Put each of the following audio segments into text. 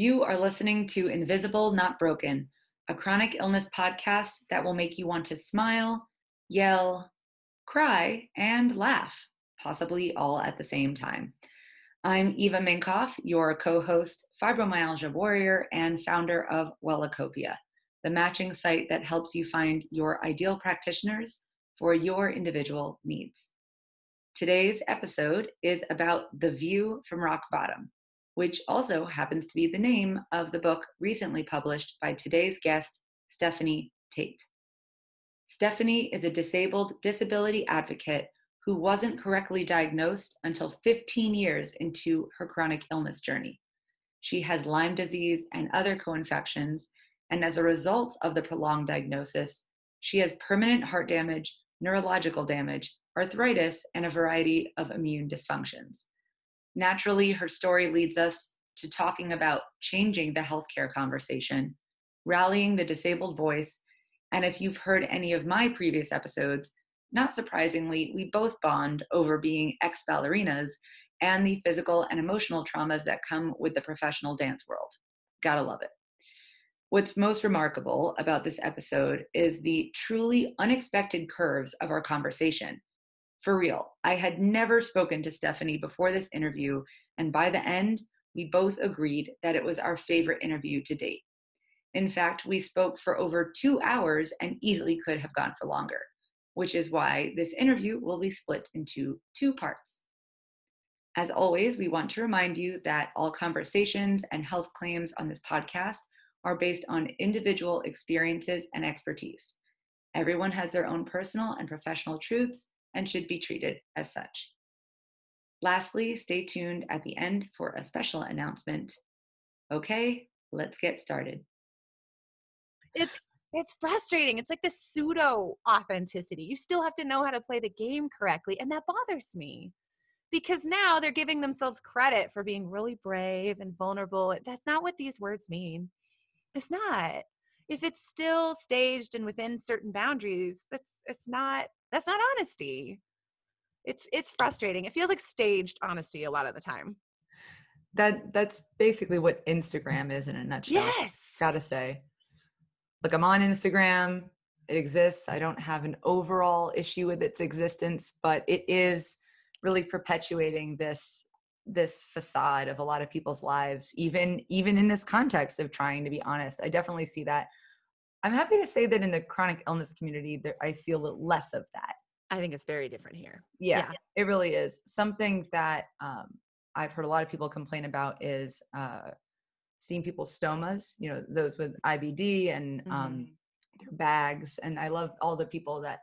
You are listening to Invisible, Not Broken, a chronic illness podcast that will make you want to smile, yell, cry, and laugh, possibly all at the same time. I'm Eva Minkoff, your co-host, fibromyalgia warrior, and founder of Wellacopia, the matching site that helps you find your ideal practitioners for your individual needs. Today's episode is about The View from Rock Bottom, which also happens to be the name of the book recently published by today's guest, Stephanie Tait. Stephanie is a disabled disability advocate who wasn't correctly diagnosed until 15 years into her chronic illness journey. She has Lyme disease and other co-infections, and as a result of the prolonged diagnosis, she has permanent heart damage, neurological damage, arthritis, and a variety of immune dysfunctions. Naturally, her story leads us to talking about changing the healthcare conversation, rallying the disabled voice, and if you've heard any of my previous episodes, not surprisingly, we both bond over being ex-ballerinas and the physical and emotional traumas that come with the professional dance world. Gotta love it. What's most remarkable about this episode is the truly unexpected curves of our conversation. For real, I had never spoken to Stephanie before this interview, and by the end, we both agreed that it was our favorite interview to date. In fact, we spoke for over 2 hours and easily could have gone for longer, which is why this interview will be split into 2 parts. As always, we want to remind you that all conversations and health claims on this podcast are based on individual experiences and expertise. Everyone has their own personal and professional truths and should be treated as such. Lastly, stay tuned at the end for a special announcement. Okay, let's get started. It's frustrating. It's like the pseudo authenticity. You still have to know how to play the game correctly, and that bothers me because now they're giving themselves credit for being really brave and vulnerable. That's not what these words mean. It's not. If it's still staged and within certain boundaries, that's not honesty. It's frustrating. It feels like staged honesty a lot of the time. That's basically what Instagram is in a nutshell. Yes. Gotta say. Look, I'm on Instagram. It exists. I don't have an overall issue with its existence, but it is really perpetuating this facade of a lot of people's lives, even in this context of trying to be honest. I definitely see that. I'm happy to say that in the chronic illness community, I see a little less of that. I think it's very different here. Yeah. It really is. Something that I've heard a lot of people complain about is seeing people's stomas, you know, those with IBD and their bags. And I love all the people that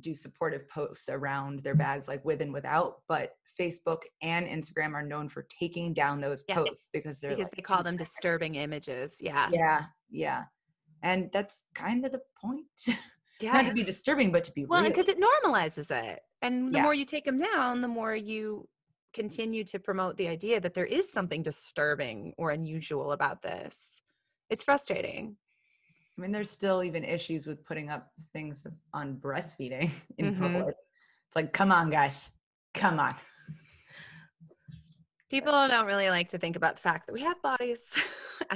do supportive posts around their bags, like with and without, but Facebook and Instagram are known for taking down those posts because they call them disturbing images. Yeah. And that's kind of the point. Yeah. Not to be disturbing, but to be real. Well, because it normalizes it. And the more you take them down, the more you continue to promote the idea that there is something disturbing or unusual about this. It's frustrating. I mean, there's still even issues with putting up things on breastfeeding in public. It's like, come on, guys. Come on. People don't really like to think about the fact that we have bodies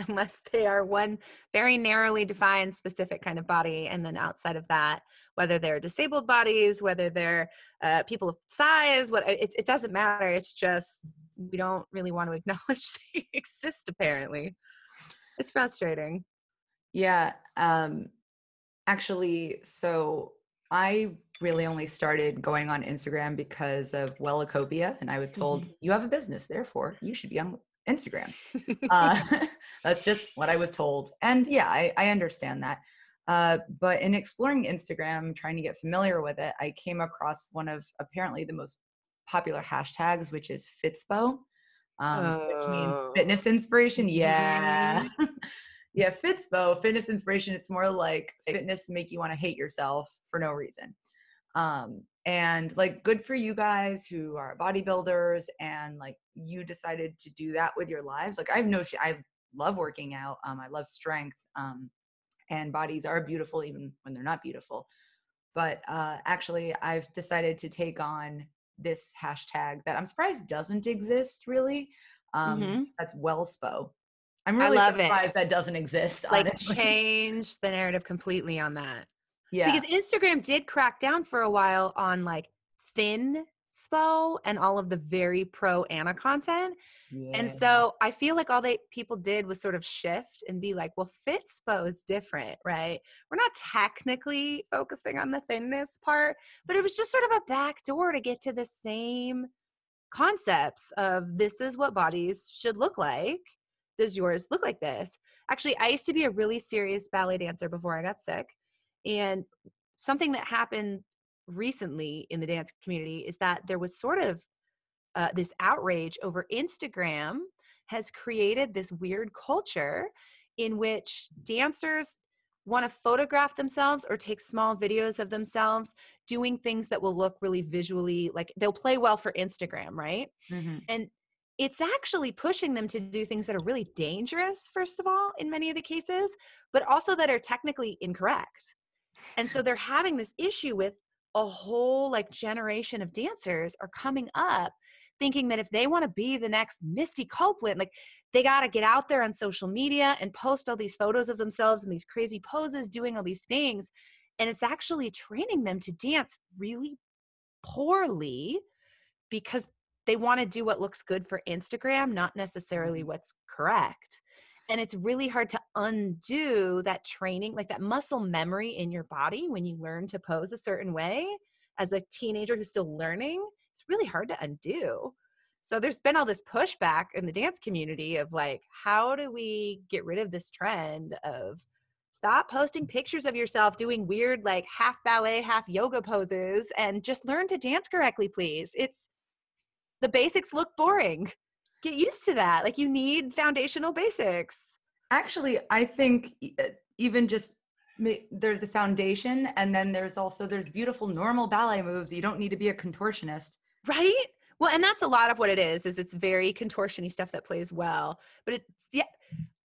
unless they are one very narrowly defined specific kind of body. And then outside of that, whether they're disabled bodies, whether they're people of size, it doesn't matter. It's just we don't really want to acknowledge they exist, apparently. It's frustrating. Yeah. Actually, so I really only started going on Instagram because of Wellacopia, and I was told, you have a business, therefore you should be on Instagram. That's just what I was told. And yeah, I understand that. But in exploring Instagram, trying to get familiar with it, I came across one of apparently the most popular hashtags, which is Fitspo, which means fitness inspiration. Yeah. Yeah, Fitspo, fitness inspiration. It's more like fitness make you want to hate yourself for no reason. And like, good for you guys who are bodybuilders and like you decided to do that with your lives. Like, I have no shit. I love working out. I love strength. And bodies are beautiful even when they're not beautiful. But actually, I've decided to take on this hashtag that I'm surprised doesn't exist really. That's Wellspo. I'm really surprised that doesn't exist. Honestly. Like, change the narrative completely on that. Yeah. Because Instagram did crack down for a while on like thinspo and all of the very pro-ana content. Yeah. And so I feel like all the people did was sort of shift and be like, well, Fitspo is different, right? We're not technically focusing on the thinness part, but it was just sort of a backdoor to get to the same concepts of this is what bodies should look like. Does yours look like this? Actually, I used to be a really serious ballet dancer before I got sick. And something that happened recently in the dance community is that there was sort of this outrage over Instagram has created this weird culture in which dancers want to photograph themselves or take small videos of themselves doing things that will look really visually, like they'll play well for Instagram, right? Mm-hmm. And it's actually pushing them to do things that are really dangerous, first of all, in many of the cases, but also that are technically incorrect. And so they're having this issue with a whole like generation of dancers are coming up thinking that if they want to be the next Misty Copeland, like they got to get out there on social media and post all these photos of themselves in these crazy poses, doing all these things. And it's actually training them to dance really poorly because they want to do what looks good for Instagram, not necessarily what's correct. And it's really hard to undo that training, like that muscle memory in your body when you learn to pose a certain way as a teenager who's still learning. It's really hard to undo. So there's been all this pushback in the dance community of like, how do we get rid of this trend of stop posting pictures of yourself doing weird, like half ballet, half yoga poses, and just learn to dance correctly, please. It's the basics look boring. Get used to that. Like you need foundational basics. Actually, I think even just there's the foundation, and then there's also there's beautiful normal ballet moves. You don't need to be a contortionist. Right? Well, and that's a lot of what it is it's very contortion-y stuff that plays well. But it's, yeah.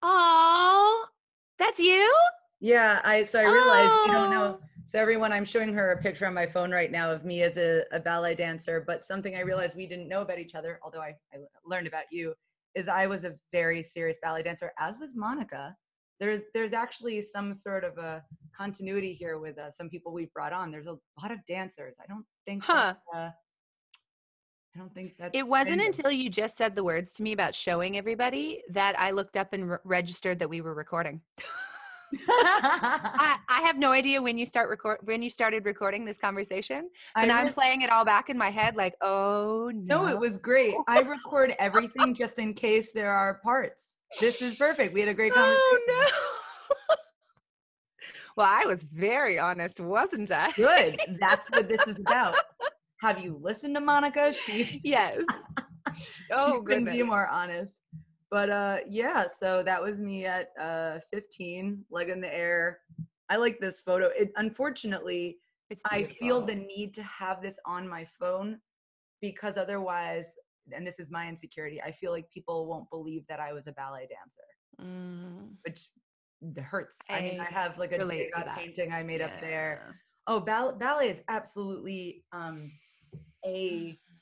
Aww, that's you? Yeah, I realized you don't know. So everyone, I'm showing her a picture on my phone right now of me as a ballet dancer, but something I realized we didn't know about each other, although I learned about you, is I was a very serious ballet dancer, as was Monica. There's actually some sort of a continuity here with some people we've brought on. There's a lot of dancers. I don't think that's it wasn't dangerous. Until you just said the words to me about showing everybody that I looked up and registered that we were recording. I have no idea when you started recording this conversation. So now I'm playing it all back in my head like, oh no. No, it was great. I record everything just in case there are parts. This is perfect. We had a great conversation. Oh no. Well, I was very honest, wasn't I? Good. That's what this is about. Have you listened to Monica? Yes. Oh, she couldn't be more honest. But yeah, so that was me at 15, leg in the air. I like this photo. Unfortunately, I feel the need to have this on my phone because otherwise, and this is my insecurity, I feel like people won't believe that I was a ballet dancer, which hurts. I mean, I have like a big painting I made up there. Oh, ballet is absolutely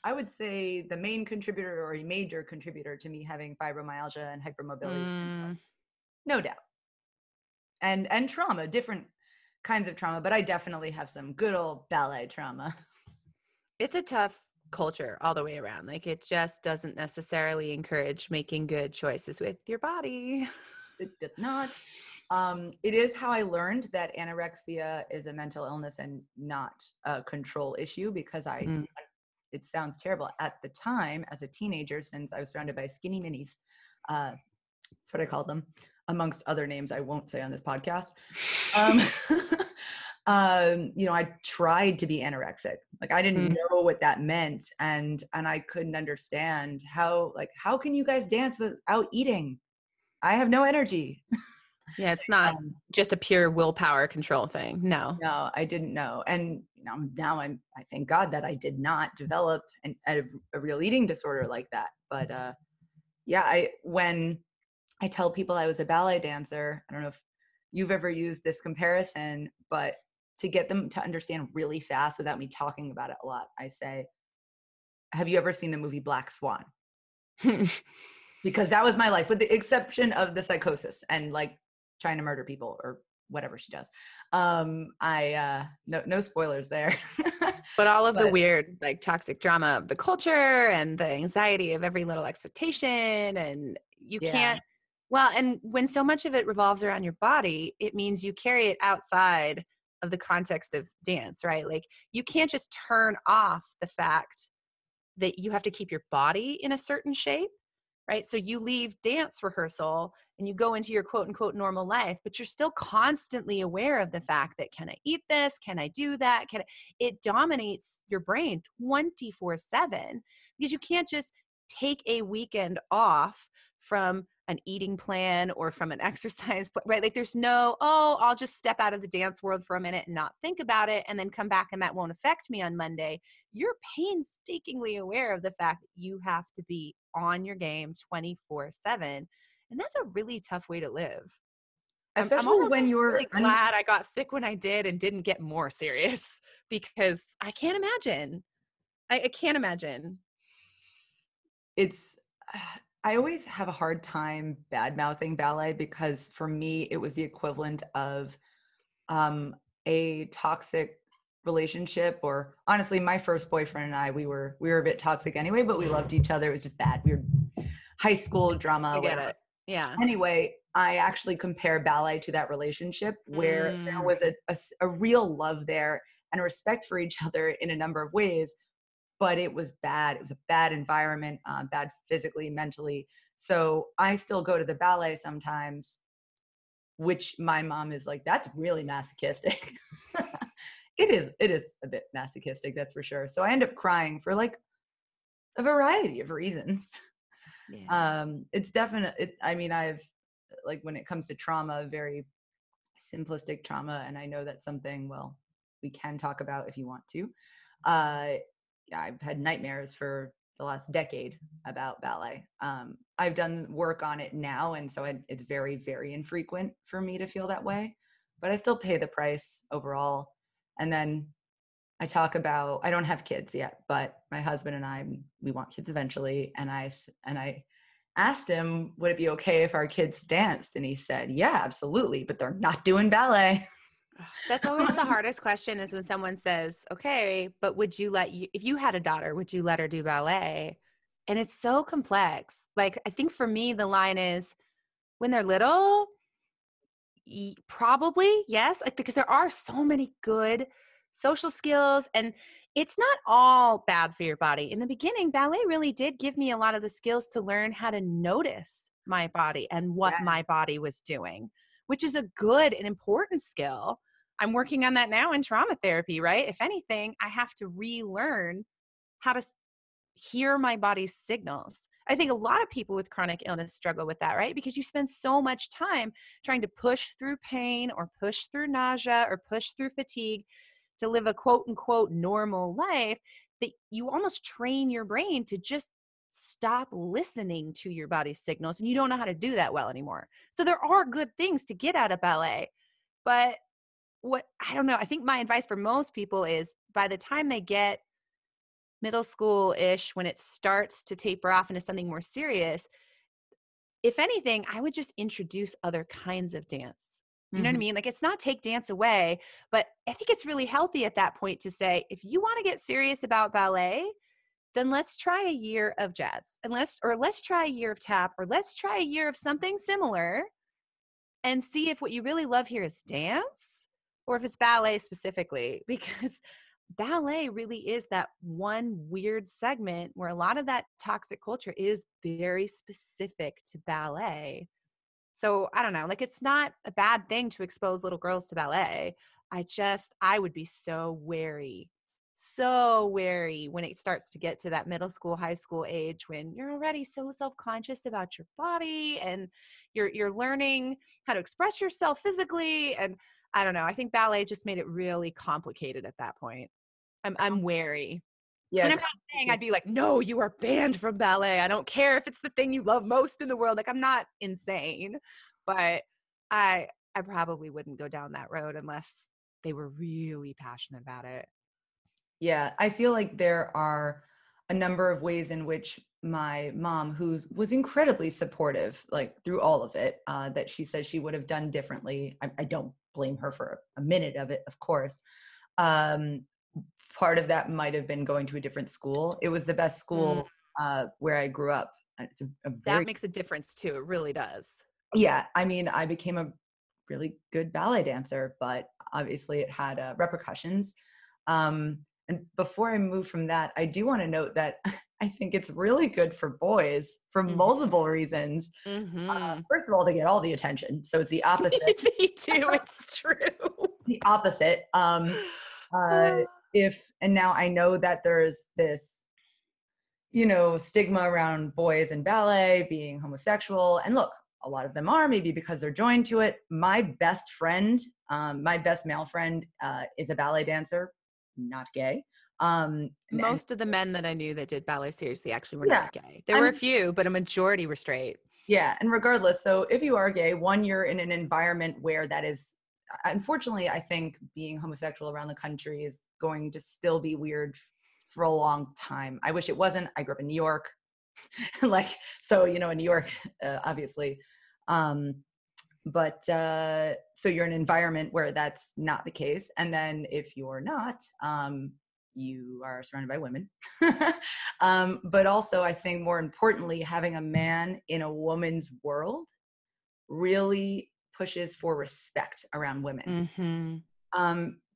I would say the main contributor or a major contributor to me having fibromyalgia and hypermobility. No doubt. And trauma, different kinds of trauma, but I definitely have some good old ballet trauma. It's a tough culture all the way around. Like it just doesn't necessarily encourage making good choices with your body. It does not. It is how I learned that anorexia is a mental illness and not a control issue because it sounds terrible. At the time, as a teenager, since I was surrounded by skinny minis, that's what I called them, amongst other names I won't say on this podcast. You know, I tried to be anorexic. Like I didn't know what that meant, and I couldn't understand how can you guys dance without eating? I have no energy. Yeah, it's not just a pure willpower control thing. No, I didn't know. And you know, now I thank God that I did not develop a real eating disorder like that. But yeah, when I tell people I was a ballet dancer, I don't know if you've ever used this comparison, but to get them to understand really fast without me talking about it a lot, I say, have you ever seen the movie Black Swan? because that was my life, with the exception of the psychosis and like trying to murder people or whatever she does. No spoilers there. But all of the weird, like toxic drama of the culture and the anxiety of every little expectation, and you can't, well, and when so much of it revolves around your body, it means you carry it outside of the context of dance, right? Like you can't just turn off the fact that you have to keep your body in a certain shape, right? So you leave dance rehearsal and you go into your quote unquote normal life, but you're still constantly aware of the fact that, can I eat this? Can I do that? It dominates your brain 24/7, because you can't just take a weekend off from an eating plan or from an exercise plan, right? Like there's no, oh, I'll just step out of the dance world for a minute and not think about it and then come back and that won't affect me on Monday. You're painstakingly aware of the fact that you have to be on your game 24/7. And that's a really tough way to live. Especially when you're really glad I got sick when I did and didn't get more serious, because I can't imagine. I can't imagine. It's, I always have a hard time bad-mouthing ballet, because for me, it was the equivalent of a toxic relationship, or honestly, my first boyfriend and I, we were a bit toxic anyway, but we loved each other. It was just bad. We were high school drama. I get it. Yeah. Anyway, I actually compare ballet to that relationship, where there was a real love there and a respect for each other in a number of ways. But it was bad. It was a bad environment, bad physically, mentally. So I still go to the ballet sometimes, which my mom is like, that's really masochistic. It is a bit masochistic, that's for sure. So I end up crying for like a variety of reasons. Yeah. It's definitely, I mean, I've, like when it comes to trauma, very simplistic trauma. And I know that's something, well, we can talk about if you want to. I've had nightmares for the last decade about ballet. I've done work on it now, and so it's very, very infrequent for me to feel that way, but I still pay the price overall. And then I talk about, I don't have kids yet, but my husband and I, we want kids eventually. And I asked him, would it be okay if our kids danced? And he said, yeah, absolutely, but they're not doing ballet. That's always the hardest question, is when someone says, okay, but would you if you had a daughter, would you let her do ballet? And it's so complex. Like, I think for me, the line is, when they're little, probably yes. Like, because there are so many good social skills, and it's not all bad for your body. In the beginning, ballet really did give me a lot of the skills to learn how to notice my body and what my body was doing, which is a good and important skill. I'm working on that now in trauma therapy, right? If anything, I have to relearn how to hear my body's signals. I think a lot of people with chronic illness struggle with that, right? Because you spend so much time trying to push through pain or push through nausea or push through fatigue to live a quote unquote normal life, that you almost train your brain to just stop listening to your body's signals, and you don't know how to do that well anymore. So there are good things to get out of ballet, but I don't know. I think my advice for most people is, by the time they get middle school-ish, when it starts to taper off into something more serious, if anything, I would just introduce other kinds of dance. You know what I mean? Like, it's not take dance away, but I think it's really healthy at that point to say, if you want to get serious about ballet, then let's try a year of jazz, or let's try a year of tap, or let's try a year of something similar, and see if what you really love here is dance or if it's ballet specifically, because ballet really is that one weird segment where a lot of that toxic culture is very specific to ballet. So I don't know, like, it's not a bad thing to expose little girls to ballet. I would be so wary when it starts to get to that middle school, high school age, when you're already so self-conscious about your body and you're learning how to express yourself physically. And I don't know, I think ballet just made it really complicated at that point. I'm wary. Yeah. And I'm not saying I'd be like, no, you are banned from ballet. I don't care if it's the thing you love most in the world. Like, I'm not insane, but I probably wouldn't go down that road unless they were really passionate about it. Yeah, I feel like there are a number of ways in which my mom, who was incredibly supportive, like through all of it, that she says she would have done differently. I don't blame her for a minute of it, of course. Part of that might have been going to a different school. It was the best school where I grew up. It's a very, that makes a difference too. It really does. Yeah. I mean, I became a really good ballet dancer, but obviously it had repercussions. And before I move from that, I do want to note that I think it's really good for boys for multiple reasons. First of all, they get all the attention. So it's the opposite. They do. It's true. The opposite. And now I know that there's this, you know, stigma around boys in ballet being homosexual. And look, a lot of them are, maybe because they're joined to it. My best friend, my best male friend is a ballet dancer, not gay. Most of the men that I knew that did ballet seriously actually were not gay. There were a few, but a majority were straight. Yeah. And regardless, so if you are gay, one, you're in an environment where that is, unfortunately, I think being homosexual around the country is going to still be weird for a long time. I wish it wasn't. I grew up in New York. So, you know, in New York, obviously. So you're in an environment where that's not the case. And then if you're not, you are surrounded by women. But also, I think more importantly, having a man in a woman's world really pushes for respect around women.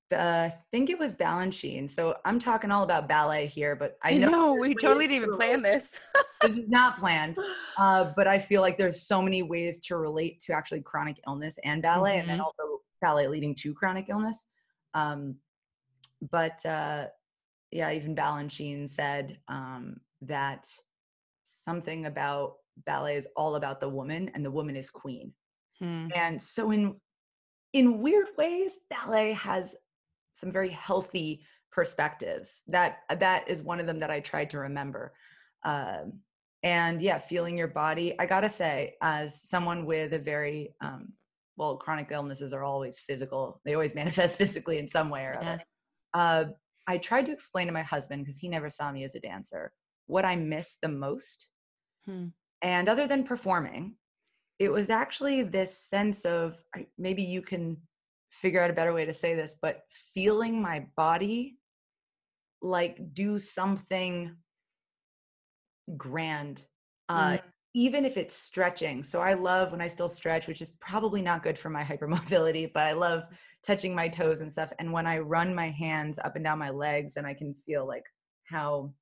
I think it was Balanchine. So I'm talking all about ballet here, but I know we totally didn't even plan this. This is not planned. But I feel like there's so many ways to relate to actually chronic illness and ballet, and then also ballet leading to chronic illness. Yeah, even Balanchine said that something about ballet is all about the woman, and the woman is queen. And so in weird ways, ballet has some very healthy perspectives. That is one of them that I tried to remember. Feeling your body. I gotta say, as someone with a very, chronic illnesses are always physical. They always manifest physically in some way or other. I tried to explain to my husband, because he never saw me as a dancer, what I missed the most. And other than performing, it was actually this sense of, maybe you can figure out a better way to say this, but feeling my body, like, do something grand, even if it's stretching. So I love when I still stretch, which is probably not good for my hypermobility, but I love touching my toes and stuff. And when I run my hands up and down my legs, and I can feel like how,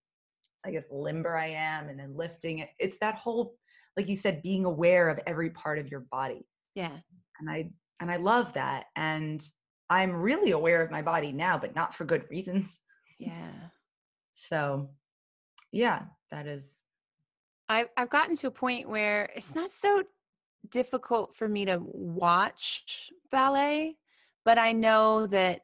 I guess, limber I am, and then lifting it. It's that whole, like you said, being aware of every part of your body. Yeah. And I love that. And I'm really aware of my body now, but not for good reasons. Yeah. So yeah, that is. I've gotten to a point where it's not so difficult for me to watch ballet, but I know that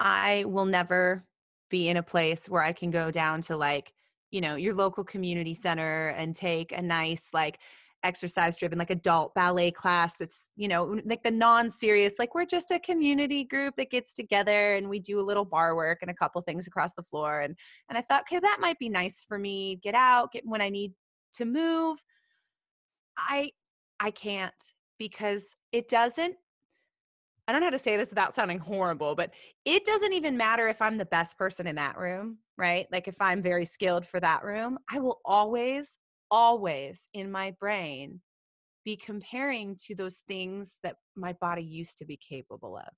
I will never be in a place where I can go down to, like, you know, your local community center and take a nice, like, exercise driven, like, adult ballet class that's, you know, like the non-serious, like, we're just a community group that gets together and we do a little bar work and a couple things across the floor. And I thought, okay, that might be nice for me. Get out, get when I need to move. I can't, because it doesn't, I don't know how to say this without sounding horrible, but it doesn't even matter if I'm the best person in that room, right? Like, if I'm very skilled for that room, I will always in my brain be comparing to those things that my body used to be capable of.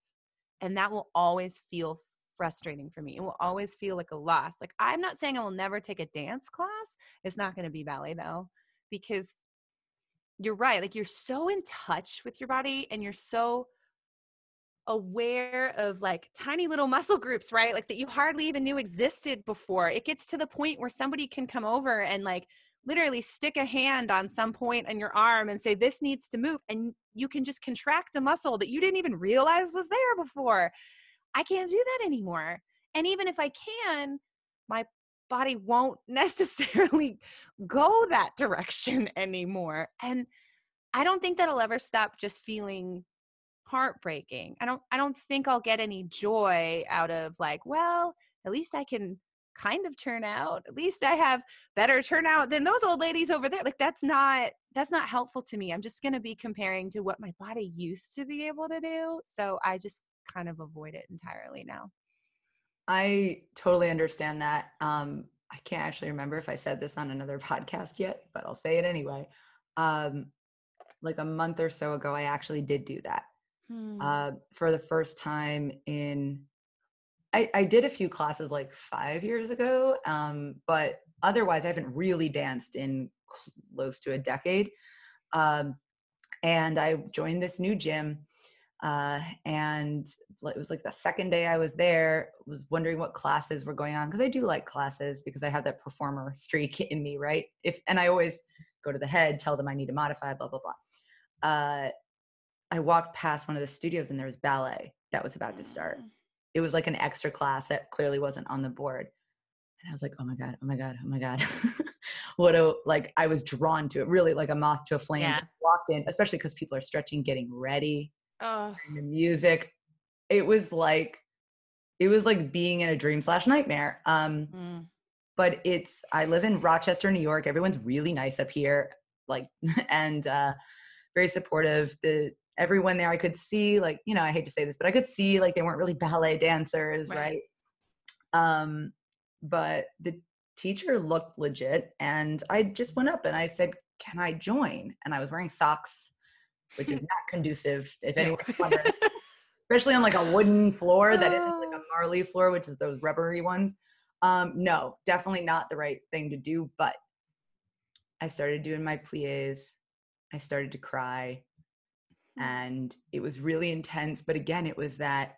And that will always feel frustrating for me. It will always feel like a loss. Like, I'm not saying I will never take a dance class. It's not going to be ballet though, because you're right. Like, you're so in touch with your body, and you're so aware of, like, tiny little muscle groups, right? Like, that you hardly even knew existed before. It gets to the point where somebody can come over and, like, literally stick a hand on some point on your arm and say, this needs to move. And you can just contract a muscle that you didn't even realize was there before. I can't do that anymore. And even if I can, my body won't necessarily go that direction anymore. And I don't think that'll ever stop just feeling heartbreaking. I don't think I'll get any joy out of, like, well, at least I can kind of turnout. At least I have better turnout than those old ladies over there. Like, that's not helpful to me. I'm just going to be comparing to what my body used to be able to do. So I just kind of avoid it entirely now. I totally understand that. I can't actually remember if I said this on another podcast yet, but I'll say it anyway. Like a month or so ago, I actually did do that. For the first time in, I did a few classes like 5 years ago, but otherwise I haven't really danced in close to a decade. And I joined this new gym, and it was like the second day I was there, was wondering what classes were going on, because I do like classes, because I have that performer streak in me, right? And I always go to the head, tell them I need to modify, blah, blah, blah. I walked past one of the studios and there was ballet that was about to start. It was like an extra class that clearly wasn't on the board. And I was like, oh my God. Like, I was drawn to it, really like a moth to a flame. Yeah. So I walked in, especially because people are stretching, getting ready, and the music. It was like being in a dream / nightmare. But I live in Rochester, New York. Everyone's really nice up here. Like, and very supportive. Everyone there, I could see, like, you know, I hate to say this, but I could see like they weren't really ballet dancers, right? But the teacher looked legit, and I just went up and I said, "Can I join?" And I was wearing socks, which is not conducive, if anyone's wondering, especially on like a wooden floor that is like a Marley floor, which is those rubbery ones. No, definitely not the right thing to do. But I started doing my pliés. I started to cry. And it was really intense, but again, it was that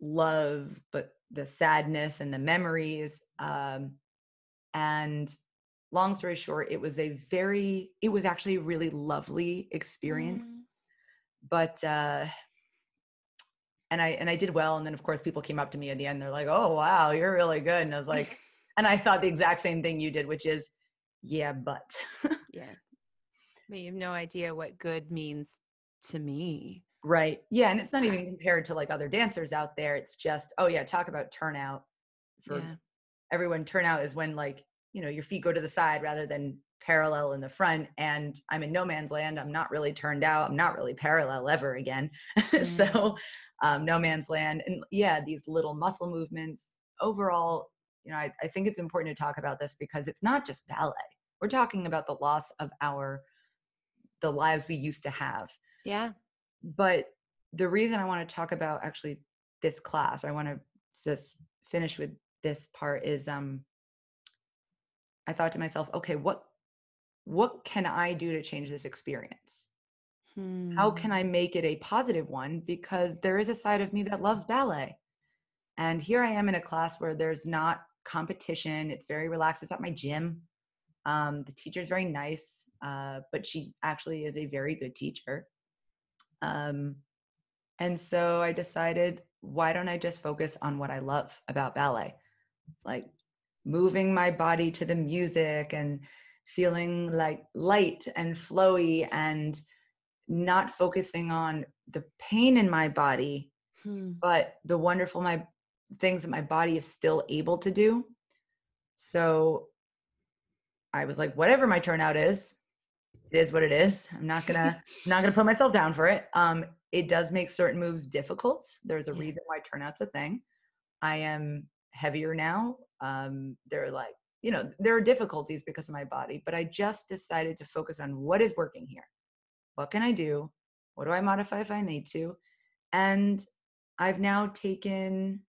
love, but the sadness and the memories. And long story short, it was actually a really lovely experience. But and I did well, and then of course people came up to me at the end. They're like, "Oh wow, you're really good," and I was like, and I thought the exact same thing you did, which is, yeah, but yeah. I mean, you have no idea what good means to me. Right. Yeah. And it's not even compared to like other dancers out there. It's just, oh yeah, talk about turnout for everyone. Turnout is when, like, you know, your feet go to the side rather than parallel in the front. And I'm in no man's land. I'm not really turned out. I'm not really parallel ever again. So no man's land. And yeah, these little muscle movements overall, you know, I think it's important to talk about this because it's not just ballet. We're talking about the loss of the lives we used to have. Yeah. But the reason I want to talk about actually this class, I want to just finish with this part, is I thought to myself, okay, what can I do to change this experience? How can I make it a positive one? Because there is a side of me that loves ballet. And here I am in a class where there's not competition. It's very relaxed. It's at my gym. The teacher's very nice, but she actually is a very good teacher. And so I decided, why don't I just focus on what I love about ballet? Like moving my body to the music and feeling like light and flowy and not focusing on the pain in my body, but the wonderful things that my body is still able to do. So I was like, whatever my turnout is, it is what it is. I'm not gonna put myself down for it. It does make certain moves difficult. There's a reason why turnout's a thing. I am heavier now. They're like, you know, there are difficulties because of my body, but I just decided to focus on what is working here. What can I do? What do I modify if I need to? And I've now taken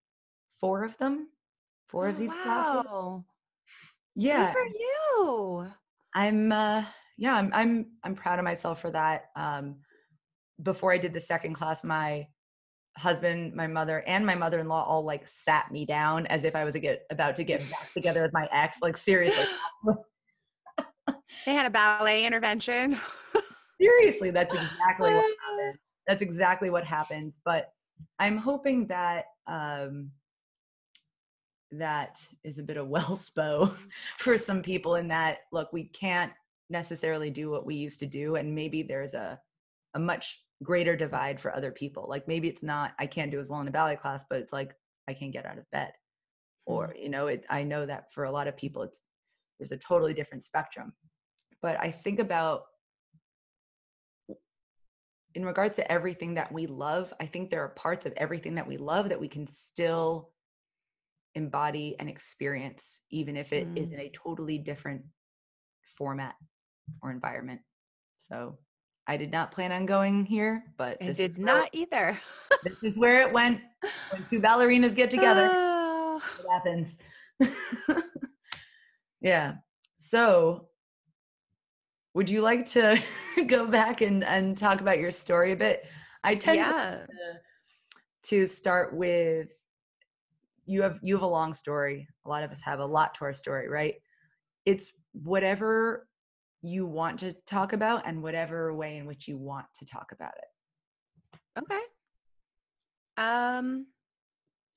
four of these classes. Yeah. Good for you. I'm proud of myself for that. Before I did the second class, my husband, my mother, and my mother-in-law all like sat me down as if I was about to get back together with my ex. Like, seriously. They had a ballet intervention. Seriously, that's exactly what happened. But I'm hoping that that is a bit of Wellspo for some people, in that, look, we can't necessarily do what we used to do. And maybe there's a much greater divide for other people. Like, maybe it's not, I can't do as well in a ballet class, but it's like, I can't get out of bed. or, you know, I know that for a lot of people, there's a totally different spectrum. But I think about, in regards to everything that we love, I think there are parts of everything that we love that we can still embody and experience, even if it is in a totally different format or environment. So I did not plan on going here, but I did not either. This is where it went when two ballerinas get together. Oh. It happens. Yeah. So would you like to go back and talk about your story a bit? I tend to start with, you have a long story. A lot of us have a lot to our story, right? It's whatever you want to talk about and whatever way in which you want to talk about it. Okay.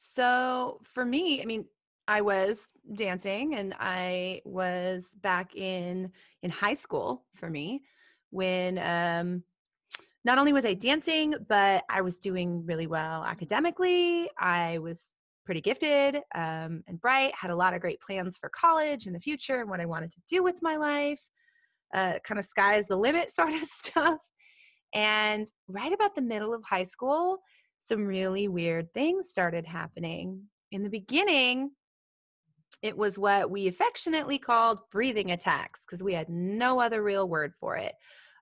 So for me, I mean, I was dancing, and I was back in high school for me when not only was I dancing, but I was doing really well academically. I was pretty gifted and bright, had a lot of great plans for college in the future and what I wanted to do with my life, kind of sky is the limit sort of stuff. And right about the middle of high school, some really weird things started happening. In the beginning, it was what we affectionately called breathing attacks, because we had no other real word for it.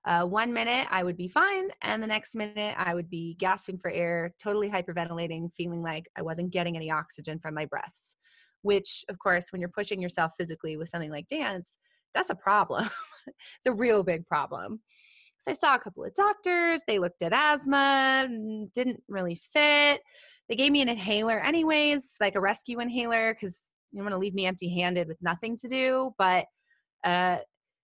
One minute I would be fine, and the next minute I would be gasping for air, totally hyperventilating, feeling like I wasn't getting any oxygen from my breaths, which, of course, when you're pushing yourself physically with something like dance, that's a problem. It's a real big problem. So I saw a couple of doctors. They looked at asthma, didn't really fit. They gave me an inhaler anyways, like a rescue inhaler, because you don't want to leave me empty-handed with nothing to do. But the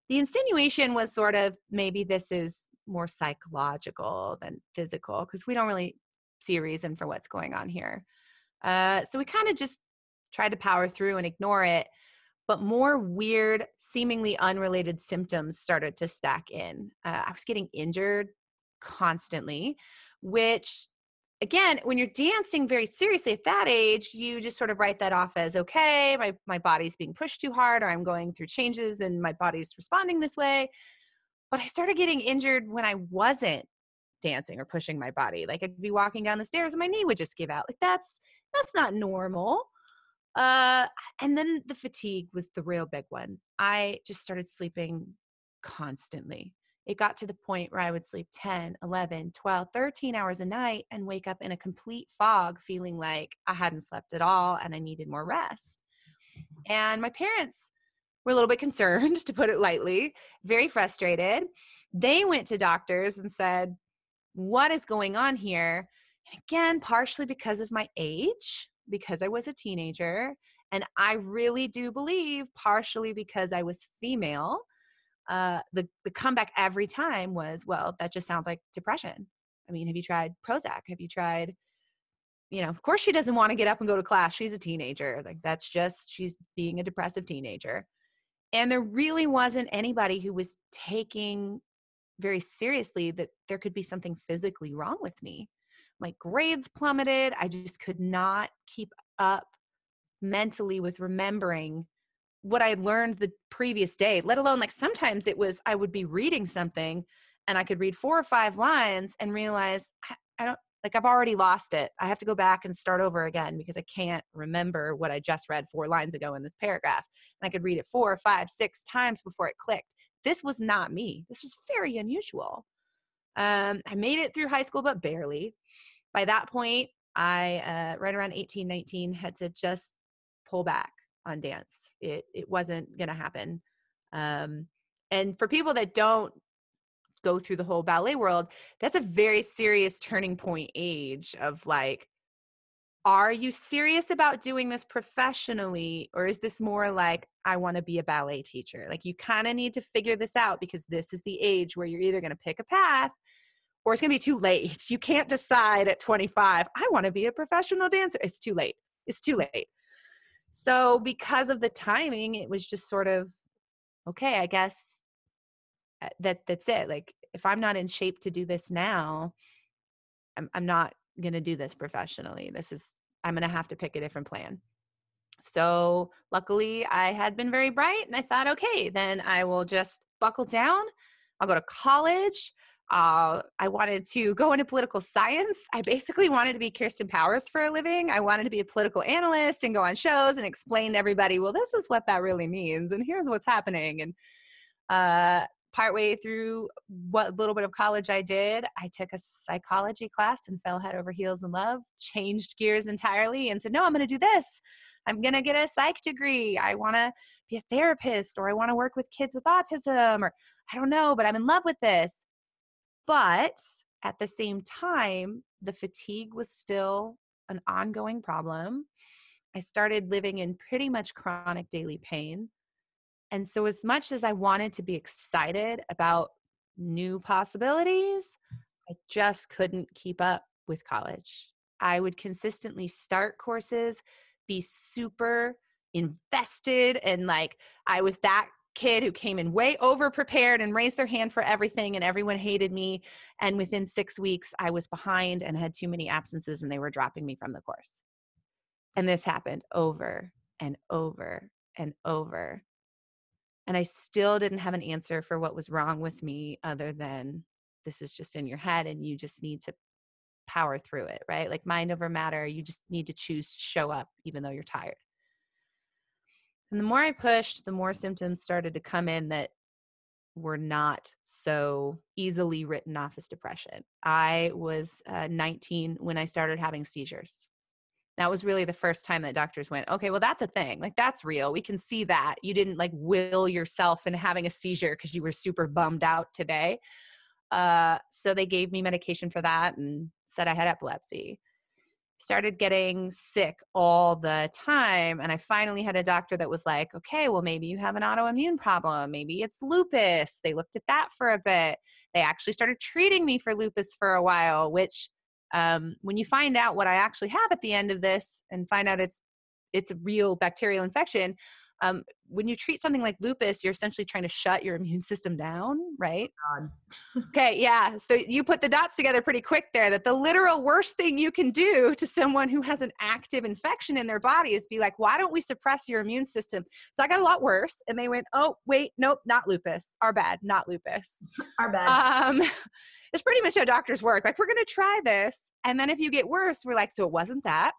insinuation was sort of, maybe this is more psychological than physical, because we don't really see a reason for what's going on here. So we kind of just tried to power through and ignore it. But more weird, seemingly unrelated symptoms started to stack in. I was getting injured constantly, which, again, when you're dancing very seriously at that age, you just sort of write that off as, okay, my body's being pushed too hard, or I'm going through changes and my body's responding this way. But I started getting injured when I wasn't dancing or pushing my body. Like, I'd be walking down the stairs and my knee would just give out. Like, that's not normal. And then the fatigue was the real big one. I just started sleeping constantly. It got to the point where I would sleep 10, 11, 12, 13 hours a night and wake up in a complete fog, feeling like I hadn't slept at all and I needed more rest. And my parents were a little bit concerned, to put it lightly, very frustrated. They went to doctors and said, what is going on here? And again, partially because of my age, because I was a teenager, and I really do believe partially because I was female, the comeback every time was, well, that just sounds like depression. I mean, have you tried Prozac? Have you tried, you know, of course she doesn't want to get up and go to class. She's a teenager. Like, that's just, she's being a depressive teenager. And there really wasn't anybody who was taking very seriously that there could be something physically wrong with me. My grades plummeted. I just could not keep up mentally with remembering what I had learned the previous day, let alone, like, sometimes it was, I would be reading something and I could read 4 or 5 lines and realize I don't, like, I've already lost it. I have to go back and start over again because I can't remember what I just read 4 lines ago in this paragraph. And I could read it 4, 5, 6 times before it clicked. This was not me. This was very unusual. I made it through high school, but barely. By that point, I, right around 18, 19, had to just pull back on dance. It wasn't going to happen. And for people that don't go through the whole ballet world, that's a very serious turning point age of, like, are you serious about doing this professionally? Or is this more like, I want to be a ballet teacher? Like, you kind of need to figure this out, because this is the age where you're either going to pick a path or it's going to be too late. You can't decide at 25, I want to be a professional dancer. It's too late. It's too late. So because of the timing, it was just sort of, okay, I guess that's it. Like, if I'm not in shape to do this now, I'm not going to do this professionally. I'm going to have to pick a different plan. So luckily I had been very bright and I thought, okay, then I will just buckle down. I'll go to college. I wanted to go into political science. I basically wanted to be Kirsten Powers for a living. I wanted to be a political analyst and go on shows and explain to everybody, well, this is what that really means and here's what's happening. And partway through what little bit of college I did, I took a psychology class and fell head over heels in love, changed gears entirely and said, no, I'm going to do this. I'm going to get a psych degree. I want to be a therapist, or I want to work with kids with autism, or I don't know, but I'm in love with this. But at the same time, the fatigue was still an ongoing problem. I started living in pretty much chronic daily pain. And so as much as I wanted to be excited about new possibilities, I just couldn't keep up with college. I would consistently start courses, be super invested, and like I was that kid who came in way over prepared and raised their hand for everything, and everyone hated me. And within 6 weeks, I was behind and had too many absences, and they were dropping me from the course. And this happened over and over and over. And I still didn't have an answer for what was wrong with me other than this is just in your head and you just need to power through it, right? Like mind over matter, you just need to choose to show up even though you're tired. And the more I pushed, the more symptoms started to come in that were not so easily written off as depression. I was 19 when I started having seizures. That was really the first time that doctors went, okay, well, that's a thing. Like, that's real. We can see that. You didn't like will yourself into having a seizure because you were super bummed out today. So they gave me medication for that and said I had epilepsy. Started getting sick all the time. And I finally had a doctor that was like, okay, well, maybe you have an autoimmune problem. Maybe it's lupus. They looked at that for a bit. They actually started treating me for lupus for a while, which when you find out what I actually have at the end of this and find out it's a real bacterial infection, when you treat something like lupus, you're essentially trying to shut your immune system down, right? Okay. Yeah. So you put the dots together pretty quick there that the literal worst thing you can do to someone who has an active infection in their body is be like, why don't we suppress your immune system? So I got a lot worse and they went, oh, wait, nope, not lupus. Our bad, not lupus. Our bad. It's pretty much how doctors work. Like, we're going to try this. And then if you get worse, we're like, so it wasn't that.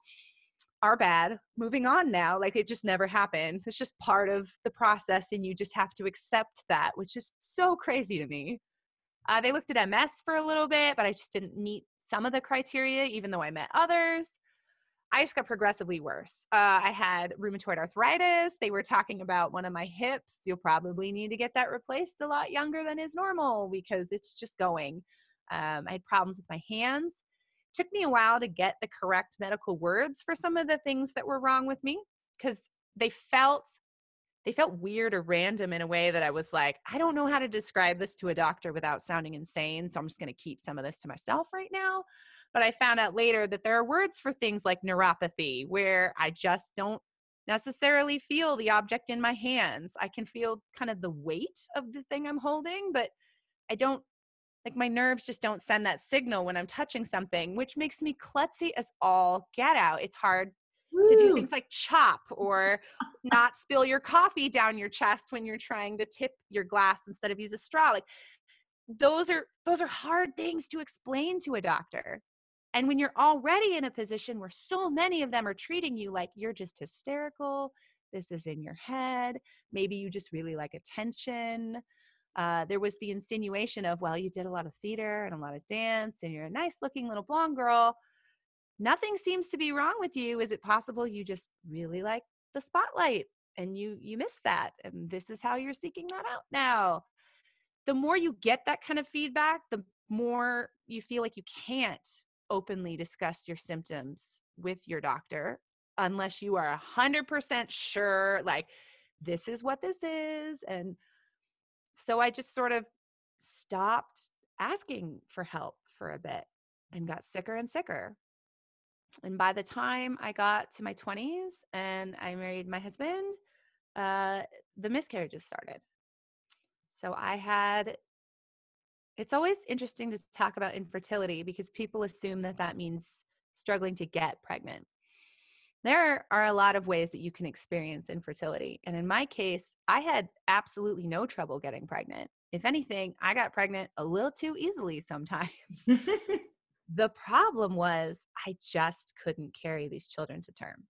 Our bad, moving on now. Like, it just never happened. It's just part of the process and you just have to accept that, which is so crazy to me. They looked at MS for a little bit, but I just didn't meet some of the criteria, even though I met others. I just got progressively worse. I had rheumatoid arthritis. They were talking about one of my hips. You'll probably need to get that replaced a lot younger than is normal because it's just going. I had problems with my hands. Took me a while to get the correct medical words for some of the things that were wrong with me because they felt weird or random in a way that I was like, I don't know how to describe this to a doctor without sounding insane, so I'm just going to keep some of this to myself right now. But I found out later that there are words for things like neuropathy, where I just don't necessarily feel the object in my hands. I can feel kind of the weight of the thing I'm holding, but I don't. Like, my nerves just don't send that signal when I'm touching something, which makes me klutzy as all get out. It's hard to do things like chop or not spill your coffee down your chest when you're trying to tip your glass instead of use a straw. Like, those are hard things to explain to a doctor. And when you're already in a position where so many of them are treating you like you're just hysterical, this is in your head, maybe you just really like attention. There was the insinuation of, well, you did a lot of theater and a lot of dance and you're a nice looking little blonde girl. Nothing seems to be wrong with you. Is it possible you just really like the spotlight and you missed that? And this is how you're seeking that out now. The more you get that kind of feedback, the more you feel like you can't openly discuss your symptoms with your doctor unless you are 100% sure, like, this is what this is. And so I just sort of stopped asking for help for a bit and got sicker and sicker. And by the time I got to my 20s and I married my husband, the miscarriages started. So it's always interesting to talk about infertility because people assume that means struggling to get pregnant. There are a lot of ways that you can experience infertility. And in my case, I had absolutely no trouble getting pregnant. If anything, I got pregnant a little too easily sometimes. The problem was I just couldn't carry these children to term.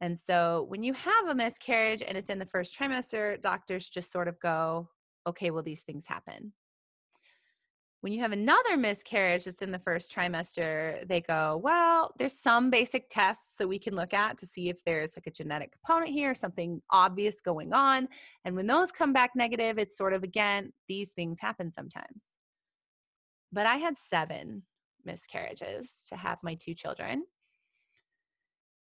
And so when you have a miscarriage and it's in the first trimester, doctors just sort of go, okay, well, these things happen. When you have another miscarriage that's in the first trimester, they go, well, there's some basic tests that we can look at to see if there's like a genetic component here, something obvious going on. And when those come back negative, it's sort of, again, these things happen sometimes. But I had 7 miscarriages to have my 2 children.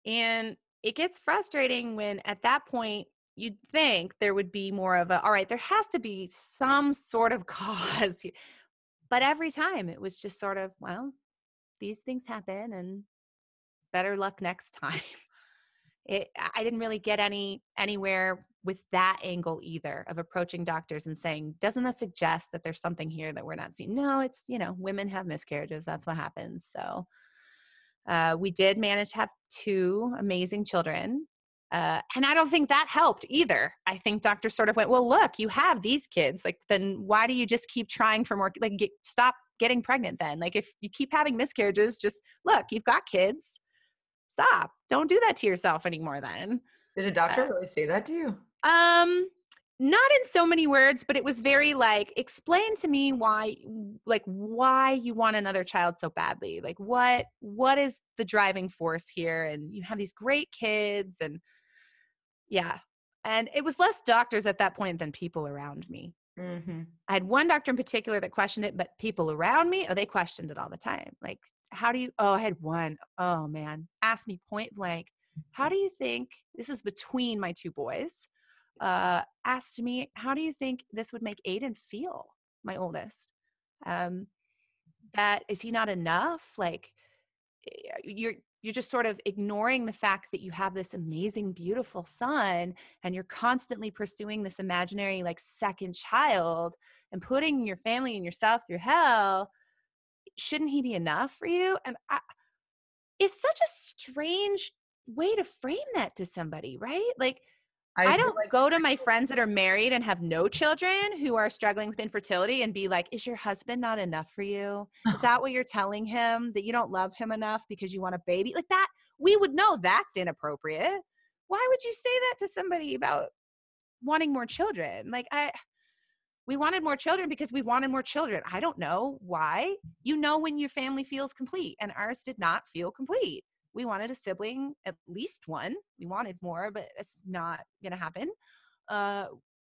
And it gets frustrating when at that point, you'd think there would be more of a, all right, there has to be some sort of cause here. But every time it was just sort of, well, these things happen and better luck next time. I didn't really get anywhere with that angle either of approaching doctors and saying, doesn't that suggest that there's something here that we're not seeing? No, it's, you know, women have miscarriages. That's what happens. So we did manage to have 2 amazing children. And I don't think that helped either. I think doctors sort of went, well, look, you have these kids. Like, then why do you just keep trying for more? Like, stop getting pregnant then. Like, if you keep having miscarriages, just look, you've got kids. Stop. Don't do that to yourself anymore then. Did a doctor really say that to you? Not in so many words, but it was very like, explain to me why you want another child so badly. Like, what is the driving force here? And you have these great kids and yeah. And it was less doctors at that point than people around me. Mm-hmm. I had one doctor in particular that questioned it, but people around me, they questioned it all the time. Like, I had one. Oh man. Asked me point blank, how do you think, this is between my 2 boys, asked me, how do you think this would make Aiden feel, my oldest? That is he not enough? Like, you're just sort of ignoring the fact that you have this amazing, beautiful son and you're constantly pursuing this imaginary like second child and putting your family and yourself through hell. Shouldn't he be enough for you? And it's such a strange way to frame that to somebody, right? Like, I don't go to my friends that are married and have no children who are struggling with infertility and be like, is your husband not enough for you? Is that what you're telling him, that you don't love him enough because you want a baby? Like that, we would know that's inappropriate. Why would you say that to somebody about wanting more children? Like we wanted more children because we wanted more children. I don't know why. You know when your family feels complete, and ours did not feel complete. We wanted a sibling, at least one. We wanted more, but it's not going to happen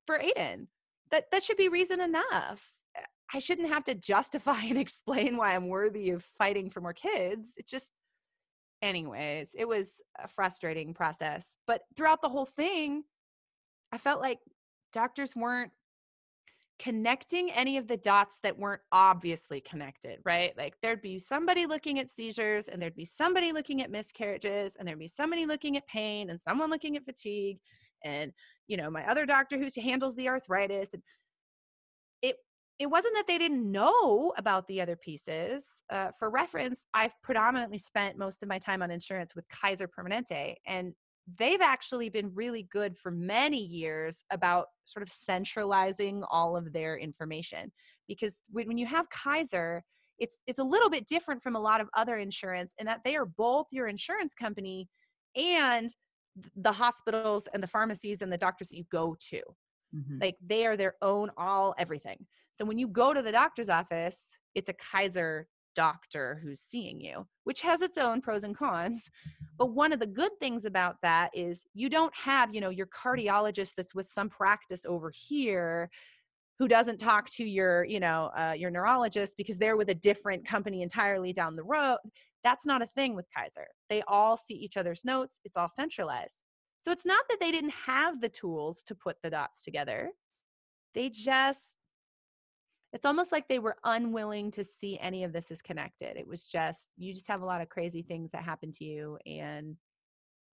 for Aiden. That should be reason enough. I shouldn't have to justify and explain why I'm worthy of fighting for more kids. It just, anyways, it was a frustrating process. But throughout the whole thing, I felt like doctors weren't connecting any of the dots that weren't obviously connected, right? Like there'd be somebody looking at seizures and there'd be somebody looking at miscarriages and there'd be somebody looking at pain and someone looking at fatigue and, you know, my other doctor who handles the arthritis. And it wasn't that they didn't know about the other pieces. For reference, I've predominantly spent most of my time on insurance with Kaiser Permanente, and they've actually been really good for many years about sort of centralizing all of their information, because when you have Kaiser, it's a little bit different from a lot of other insurance in that they are both your insurance company and the hospitals and the pharmacies and the doctors that you go to. Mm-hmm. Like they are their own everything. So when you go to the doctor's office, it's a Kaiser doctor who's seeing you, which has its own pros and cons. But one of the good things about that is you don't have, you know, your cardiologist that's with some practice over here who doesn't talk to your neurologist because they're with a different company entirely down the road. That's not a thing with Kaiser. They all see each other's notes. It's all centralized. So it's not that they didn't have the tools to put the dots together. They just, it's almost like they were unwilling to see any of this as connected. It was just, you just have a lot of crazy things that happen to you. And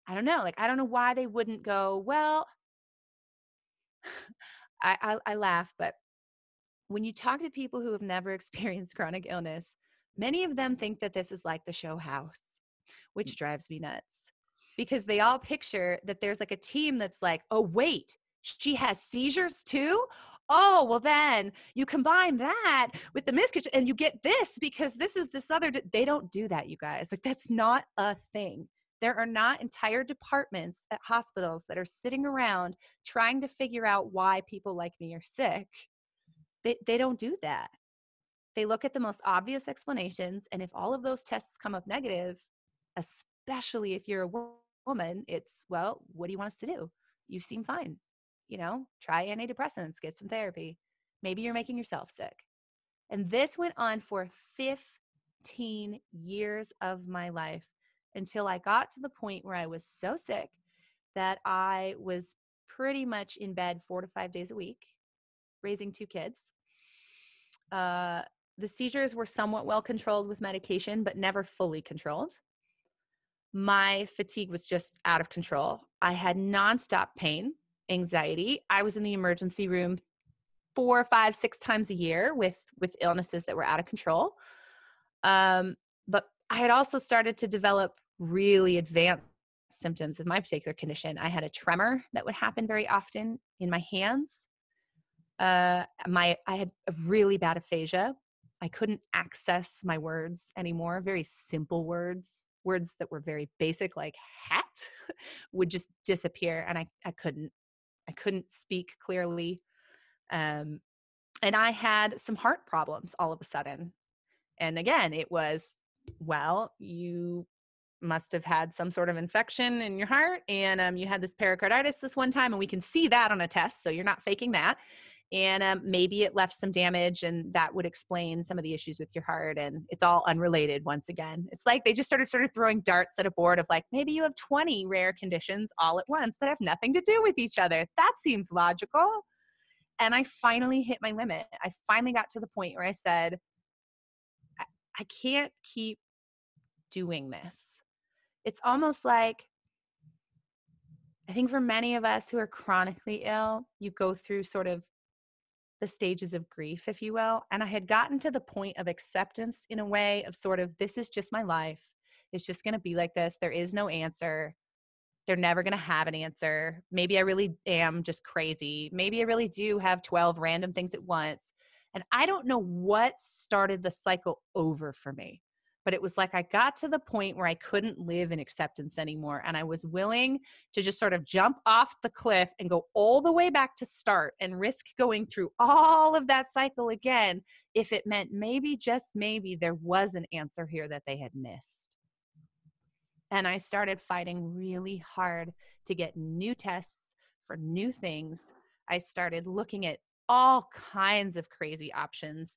I don't know, like, I don't know why they wouldn't go, well, I laugh, but when you talk to people who have never experienced chronic illness, many of them think that this is like the show House, which drives me nuts. because they all picture that there's like a team that's like, oh, wait, she has seizures too? Oh, well then you combine that with the miscarriage and you get this because this is this other, they don't do that, you guys. Like that's not a thing. There are not entire departments at hospitals that are sitting around trying to figure out why people like me are sick. They don't do that. They look at the most obvious explanations. And if all of those tests come up negative, especially if you're a woman, it's, well, what do you want us to do? You seem fine. You know, try antidepressants, get some therapy. Maybe you're making yourself sick. And this went on for 15 years of my life until I got to the point where I was so sick that I was pretty much in bed 4 to 5 days a week, raising 2 kids. The seizures were somewhat well controlled with medication, but never fully controlled. My fatigue was just out of control. I had nonstop pain, anxiety. I was in the emergency room 4, 5, 6 times a year with illnesses that were out of control. But I had also started to develop really advanced symptoms of my particular condition. I had a tremor that would happen very often in my hands. I had a really bad aphasia. I couldn't access my words anymore. Very simple words that were very basic, like hat, would just disappear. And I couldn't speak clearly. And I had some heart problems all of a sudden. And again, it was, well, you must have had some sort of infection in your heart. And you had this pericarditis this one time, and we can see that on a test. So you're not faking that. And maybe it left some damage, and that would explain some of the issues with your heart. And it's all unrelated once again. It's like they just started throwing darts at a board of like, maybe you have 20 rare conditions all at once that have nothing to do with each other. That seems logical. And I finally hit my limit. I finally got to the point where I said, I can't keep doing this. It's almost like, I think for many of us who are chronically ill, you go through sort of the stages of grief, if you will. And I had gotten to the point of acceptance in a way of sort of, this is just my life. It's just going to be like this. There is no answer. They're never going to have an answer. Maybe I really am just crazy. Maybe I really do have 12 random things at once. And I don't know what started the cycle over for me, but it was like I got to the point where I couldn't live in acceptance anymore. And I was willing to just sort of jump off the cliff and go all the way back to start and risk going through all of that cycle again if it meant maybe, just maybe, there was an answer here that they had missed. And I started fighting really hard to get new tests for new things. I started looking at all kinds of crazy options.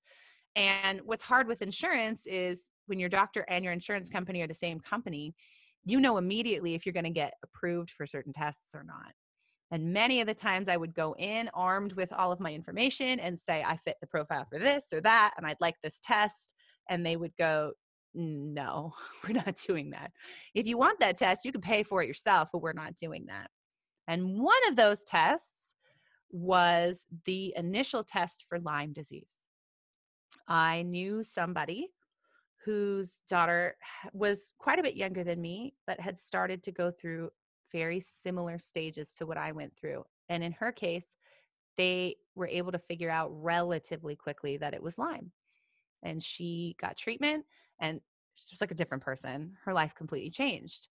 And what's hard with insurance is, when your doctor and your insurance company are the same company, you know immediately if you're going to get approved for certain tests or not. And many of the times I would go in armed with all of my information and say, I fit the profile for this or that, and I'd like this test. And they would go, no, we're not doing that. If you want that test, you can pay for it yourself, but we're not doing that. And one of those tests was the initial test for Lyme disease. I knew somebody whose daughter was quite a bit younger than me, but had started to go through very similar stages to what I went through. And in her case, they were able to figure out relatively quickly that it was Lyme. And she got treatment, and she was like a different person. Her life completely changed.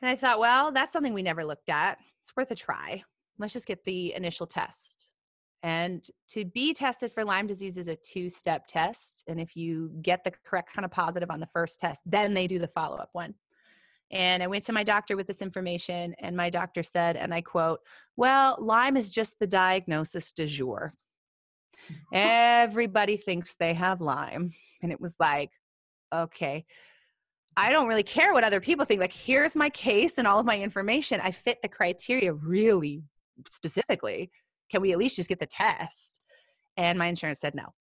And I thought, well, that's something we never looked at. It's worth a try. Let's just get the initial test. And to be tested for Lyme disease is a 2-step test. And if you get the correct kind of positive on the first test, then they do the follow-up one. And I went to my doctor with this information, and my doctor said, and I quote, well, Lyme is just the diagnosis du jour. Everybody thinks they have Lyme. And it was like, okay, I don't really care what other people think. Like, here's my case and all of my information. I fit the criteria really specifically. Can we at least just get the test? And my insurance said no.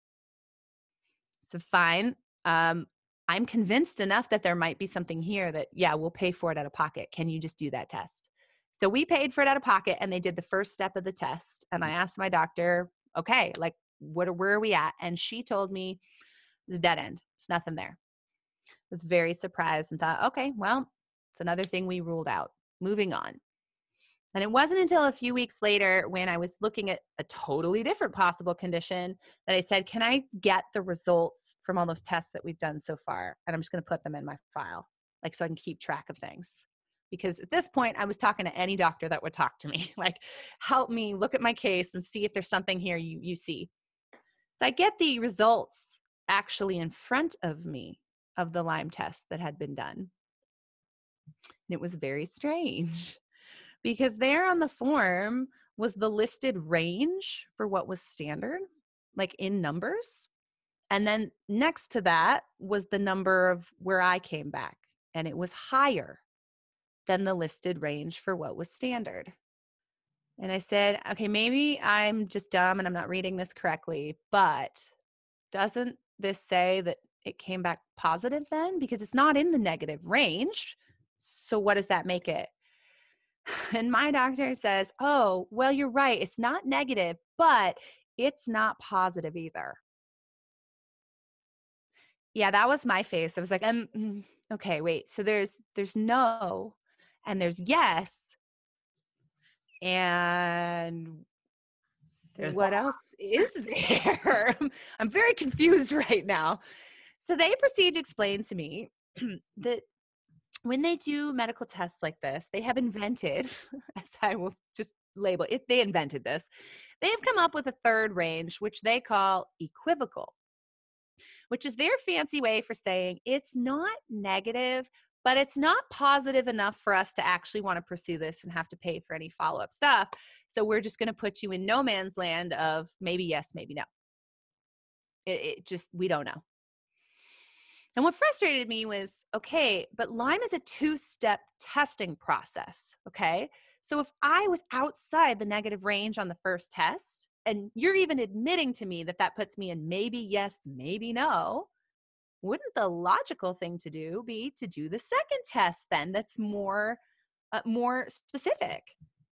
So fine. I'm convinced enough that there might be something here that, yeah, we'll pay for it out of pocket. Can you just do that test? So we paid for it out of pocket, and they did the first step of the test. And I asked my doctor, okay, like where are we at? And she told me it's a dead end. There's nothing there. I was very surprised and thought, okay, well, It's another thing we ruled out. Moving on. And it wasn't until a few weeks later when I was looking at a totally different possible condition that I said, can I get the results from all those tests that we've done so far? And I'm just going to put them in my file, like, so I can keep track of things. Because at this point I was talking to any doctor that would talk to me, like, help me look at my case and see if there's something here you see. So I get the results actually in front of me of the Lyme test that had been done. And it was very strange because there on the form was the listed range for what was standard, like in numbers. And then next to that was the number of where I came back, and it was higher than the listed range for what was standard. And I said, okay, maybe I'm just dumb and I'm not reading this correctly, but doesn't this say that it came back positive then? Because it's not in the negative range. So what does that make it? And my doctor says, oh, well, you're right. It's not negative, but it's not positive either. Yeah, that was my face. I was like, okay, wait. So there's no, and there's yes, and there's what else is there? I'm very confused right now. So they proceed to explain to me that when they do medical tests like this, they have invented, as I will just label it, they invented this. They have come up with a third range, which they call equivocal, which is their fancy way for saying it's not negative, but it's not positive enough for us to actually want to pursue this and have to pay for any follow-up stuff. So we're just going to put you in no man's land of maybe yes, maybe no. It just, we don't know. And what frustrated me was, okay, but Lyme is a two-step testing process, okay? So if I was outside the negative range on the first test, and you're even admitting to me that that puts me in maybe yes, maybe no, wouldn't the logical thing to do be to do the second test then that's more specific,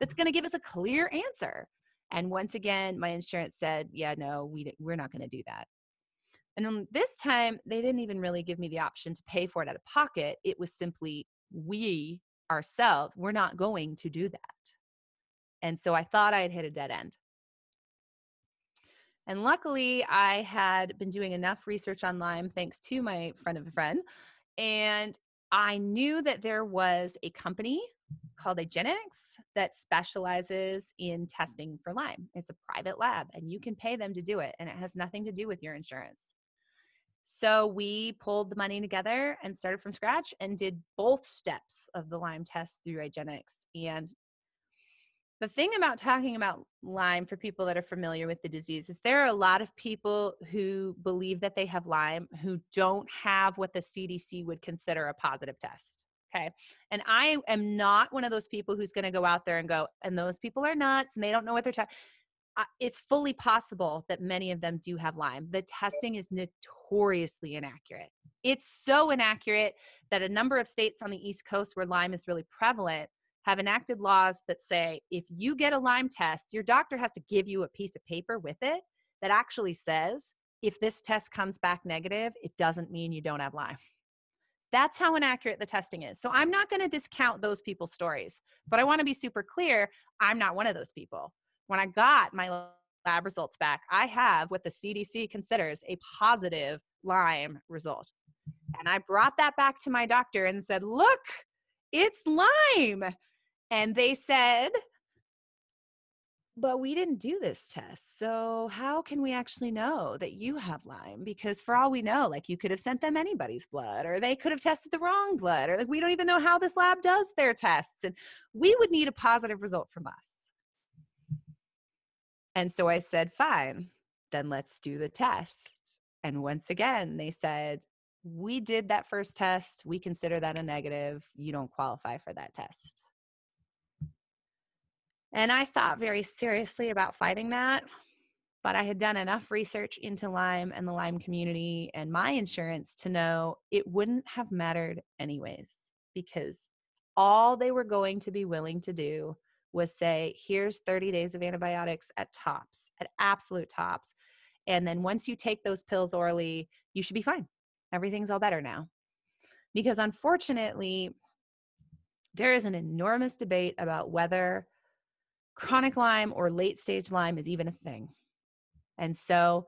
that's going to give us a clear answer? And once again, my insurance said, yeah, no, we're not going to do that. And then this time, they didn't even really give me the option to pay for it out of pocket. It was simply, we ourselves, we're not going to do that. And so I thought I had hit a dead end. And luckily, I had been doing enough research on Lyme, thanks to my friend of a friend. And I knew that there was a company called Igenex that specializes in testing for Lyme. It's a private lab, and you can pay them to do it, and it has nothing to do with your insurance. So we pulled the money together and started from scratch and did both steps of the Lyme test through Igenex. And the thing about talking about Lyme for people that are familiar with the disease is there are a lot of people who believe that they have Lyme who don't have what the CDC would consider a positive test, okay? And I am not one of those people who's going to go out there and go, and those people are nuts and they don't know what they're talking about. It's fully possible that many of them do have Lyme. The testing is notoriously inaccurate. It's so inaccurate that a number of states on the East Coast where Lyme is really prevalent have enacted laws that say if you get a Lyme test, your doctor has to give you a piece of paper with it that actually says, if this test comes back negative, it doesn't mean you don't have Lyme. That's how inaccurate the testing is. So I'm not going to discount those people's stories, but I want to be super clear, I'm not one of those people. When I got my lab results back, I have what the CDC considers a positive Lyme result. And I brought that back to my doctor and said, look, it's Lyme. And they said, but we didn't do this test. So how can we actually know that you have Lyme? Because for all we know, like, you could have sent them anybody's blood, or they could have tested the wrong blood, or like, we don't even know how this lab does their tests. And we would need a positive result from us. And so I said, fine, then let's do the test. And once again, they said, we did that first test. We consider that a negative. You don't qualify for that test. And I thought very seriously about fighting that, but I had done enough research into Lyme and the Lyme community and my insurance to know it wouldn't have mattered anyways, because all they were going to be willing to do was say, here's 30 days of antibiotics at tops, at absolute tops. And then once you take those pills orally, you should be fine. Everything's all better now. Because unfortunately, There is an enormous debate about whether chronic Lyme or late stage Lyme is even a thing. And so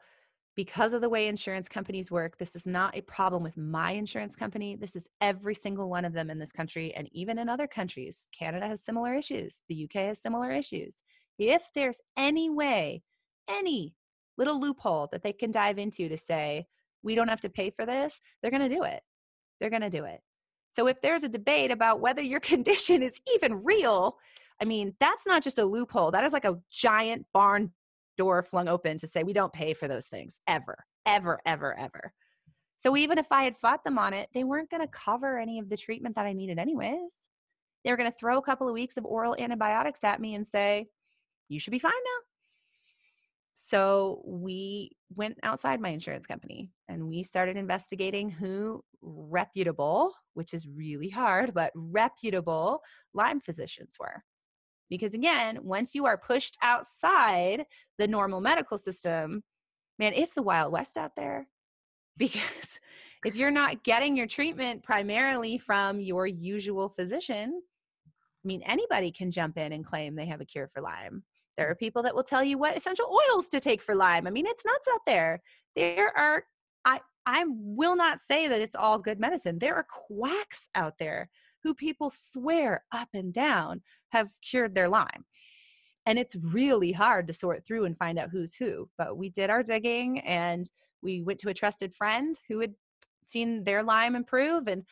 because of the way insurance companies work, this is not a problem with my insurance company. This is every single one of them in this country and even in other countries. Canada has similar issues. The UK has similar issues. If there's any way, any little loophole that they can dive into to say, we don't have to pay for this, they're going to do it. They're going to do it. So if there's a debate about whether your condition is even real, I mean, that's not just a loophole. That is like a giant barn door flung open to say, we don't pay for those things ever, ever, ever, ever. So even if I had fought them on it, they weren't going to cover any of the treatment that I needed anyways. They were going to throw a couple of weeks of oral antibiotics at me and say, you should be fine now. So we went outside my insurance company and we started investigating who reputable, which is really hard, but reputable Lyme physicians were. Because again, once you are pushed outside the normal medical system, man, it's the Wild West out there. Because if you're not getting your treatment primarily from your usual physician, I mean, anybody can jump in and claim they have a cure for Lyme. There are people that will tell you what essential oils to take for Lyme. I mean, it's nuts out there. There are, I will not say that it's all good medicine. There are quacks out there who people swear up and down have cured their Lyme. And it's really hard to sort through and find out who's who. But we did our digging and we went to a trusted friend who had seen their Lyme improve. And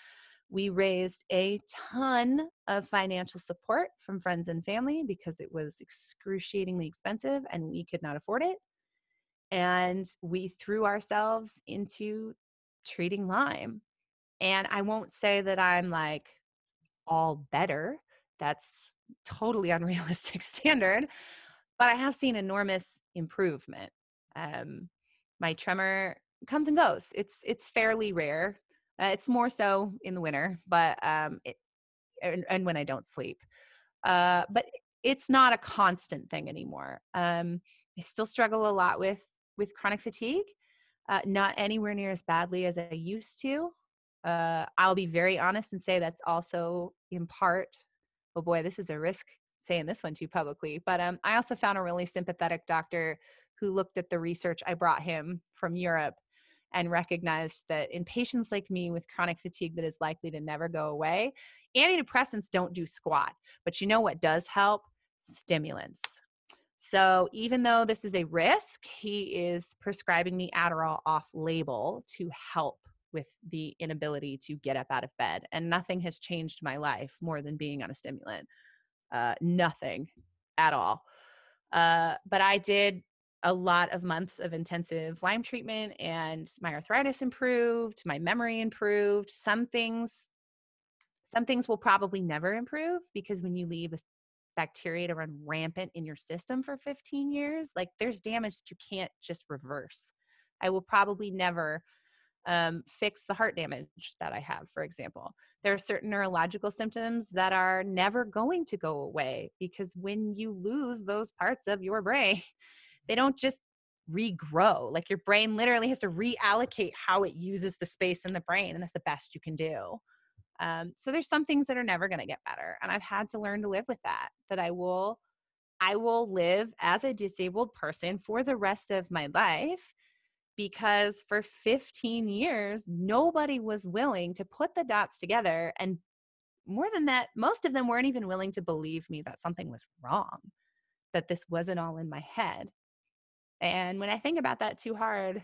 we raised a ton of financial support from friends and family because it was excruciatingly expensive and we could not afford it. And we threw ourselves into treating Lyme. And I won't say that I'm like all better. That's totally unrealistic standard. But I have seen enormous improvement. My tremor comes and goes. It's fairly rare. It's more so in the winter, but and when I don't sleep. But it's not a constant thing anymore. I still struggle a lot with chronic fatigue, not anywhere near as badly as I used to. I'll be very honest and say that's also in part, oh boy, this is a risk saying this one too publicly, but I also found a really sympathetic doctor who looked at the research I brought him from Europe and recognized that in patients like me with chronic fatigue that is likely to never go away, antidepressants don't do squat. But you know what does help? Stimulants. So even though this is a risk, he is prescribing me Adderall off-label to help with the inability to get up out of bed. And nothing has changed my life more than being on a stimulant. Nothing at all. But I did a lot of months of intensive Lyme treatment and my arthritis improved, my memory improved. Some things will probably never improve because when you leave a bacteria to run rampant in your system for 15 years, like there's damage that you can't just reverse. I will probably never fix the heart damage that I have, for example. There are certain neurological symptoms that are never going to go away because when you lose those parts of your brain, they don't just regrow. Like your brain literally has to reallocate how it uses the space in the brain, and that's the best you can do. So there's some things that are never going to get better, and I've had to learn to live with that, that I will live as a disabled person for the rest of my life because for 15 years, nobody was willing to put the dots together. And more than that, most of them weren't even willing to believe me that something was wrong, that this wasn't all in my head. And when I think about that too hard,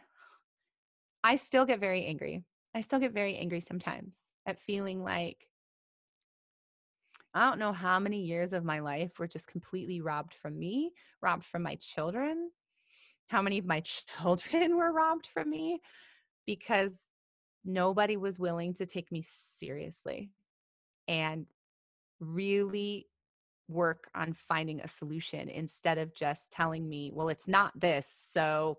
I still get very angry. I still get very angry sometimes at feeling like, I don't know how many years of my life were just completely robbed from me, robbed from my children, how many of my children were robbed from me because nobody was willing to take me seriously and really work on finding a solution instead of just telling me, well, it's not this. So,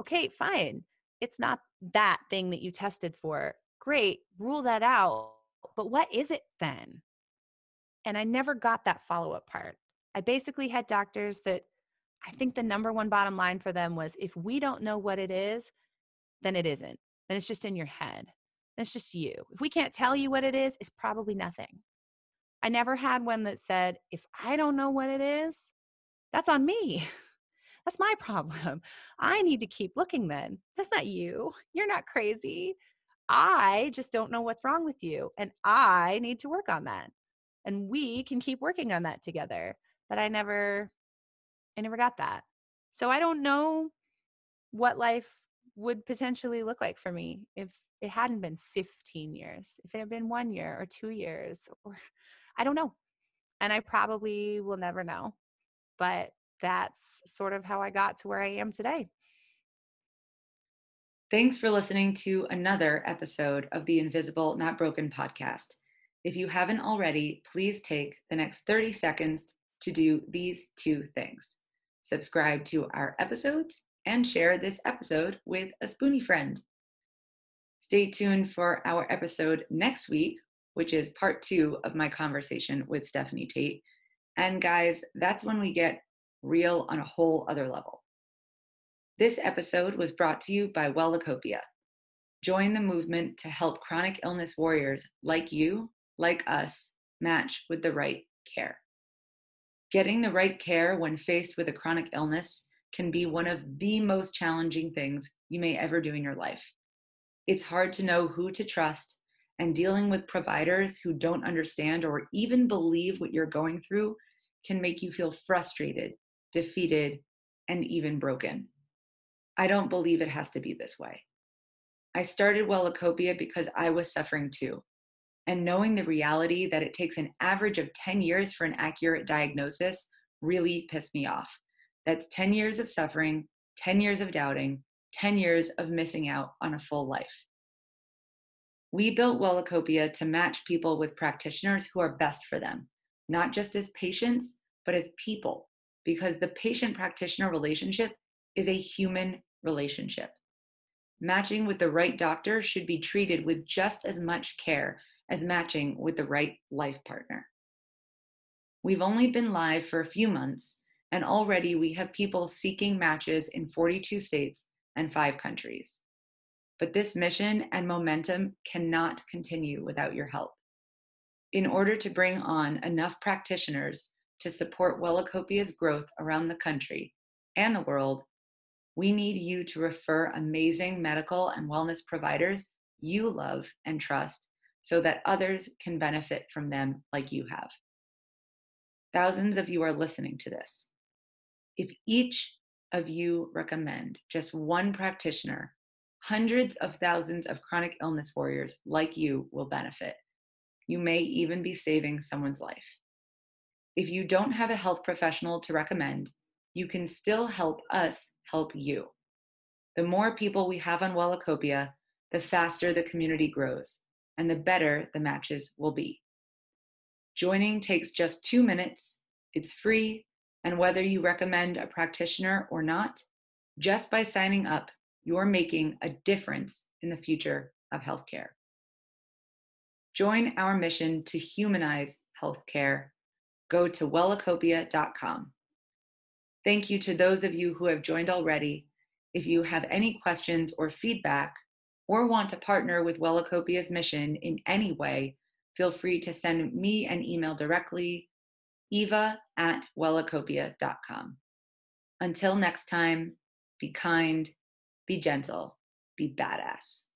okay, fine. It's not that thing that you tested for. Great. Rule that out. But what is it then? And I never got that follow-up part. I basically had doctors that I think the number one bottom line for them was, if we don't know what it is, then it isn't. Then it's just in your head. Then it's just you. If we can't tell you what it is, it's probably nothing. I never had one that said, if I don't know what it is, that's on me. That's my problem. I need to keep looking then. That's not you. You're not crazy. I just don't know what's wrong with you. And I need to work on that. And we can keep working on that together. But I never got that. So I don't know what life would potentially look like for me if it hadn't been 15 years, if it had been 1 year or 2 years, or I don't know. And I probably will never know. But that's sort of how I got to where I am today. Thanks for listening to another episode of the Invisible Not Broken podcast. If you haven't already, please take the next 30 seconds to do these two things. Subscribe to our episodes and share this episode with a spoony friend. Stay tuned for our episode next week, which is part 2 of my conversation with Stephanie Tait. And guys, that's when we get real on a whole other level. This episode was brought to you by Wellacopia. Join the movement to help chronic illness warriors like you, like us, match with the right care. Getting the right care when faced with a chronic illness can be one of the most challenging things you may ever do in your life. It's hard to know who to trust, and dealing with providers who don't understand or even believe what you're going through can make you feel frustrated, defeated, and even broken. I don't believe it has to be this way. I started Wellacopia because I was suffering too, and knowing the reality that it takes an average of 10 years for an accurate diagnosis really pissed me off. That's 10 years of suffering, 10 years of doubting, 10 years of missing out on a full life. We built Wellacopia to match people with practitioners who are best for them, not just as patients, but as people, because the patient-practitioner relationship is a human relationship. Matching with the right doctor should be treated with just as much care as matching with the right life partner. We've only been live for a few months, and already we have people seeking matches in 42 states and 5 countries. But this mission and momentum cannot continue without your help. In order to bring on enough practitioners to support Wellacopia's growth around the country and the world, we need you to refer amazing medical and wellness providers you love and trust so that others can benefit from them like you have. Thousands of you are listening to this. If each of you recommend just one practitioner, hundreds of thousands of chronic illness warriors like you will benefit. You may even be saving someone's life. If you don't have a health professional to recommend, you can still help us help you. The more people we have on Wellacopia, the faster the community grows and the better the matches will be. Joining takes just 2 minutes, it's free, and whether you recommend a practitioner or not, just by signing up, you're making a difference in the future of healthcare. Join our mission to humanize healthcare. Go to wellacopia.com. Thank you to those of you who have joined already. If you have any questions or feedback, or want to partner with Wellacopia's mission in any way, feel free to send me an email directly, eva@wellacopia.com. Until next time, be kind, be gentle, be badass.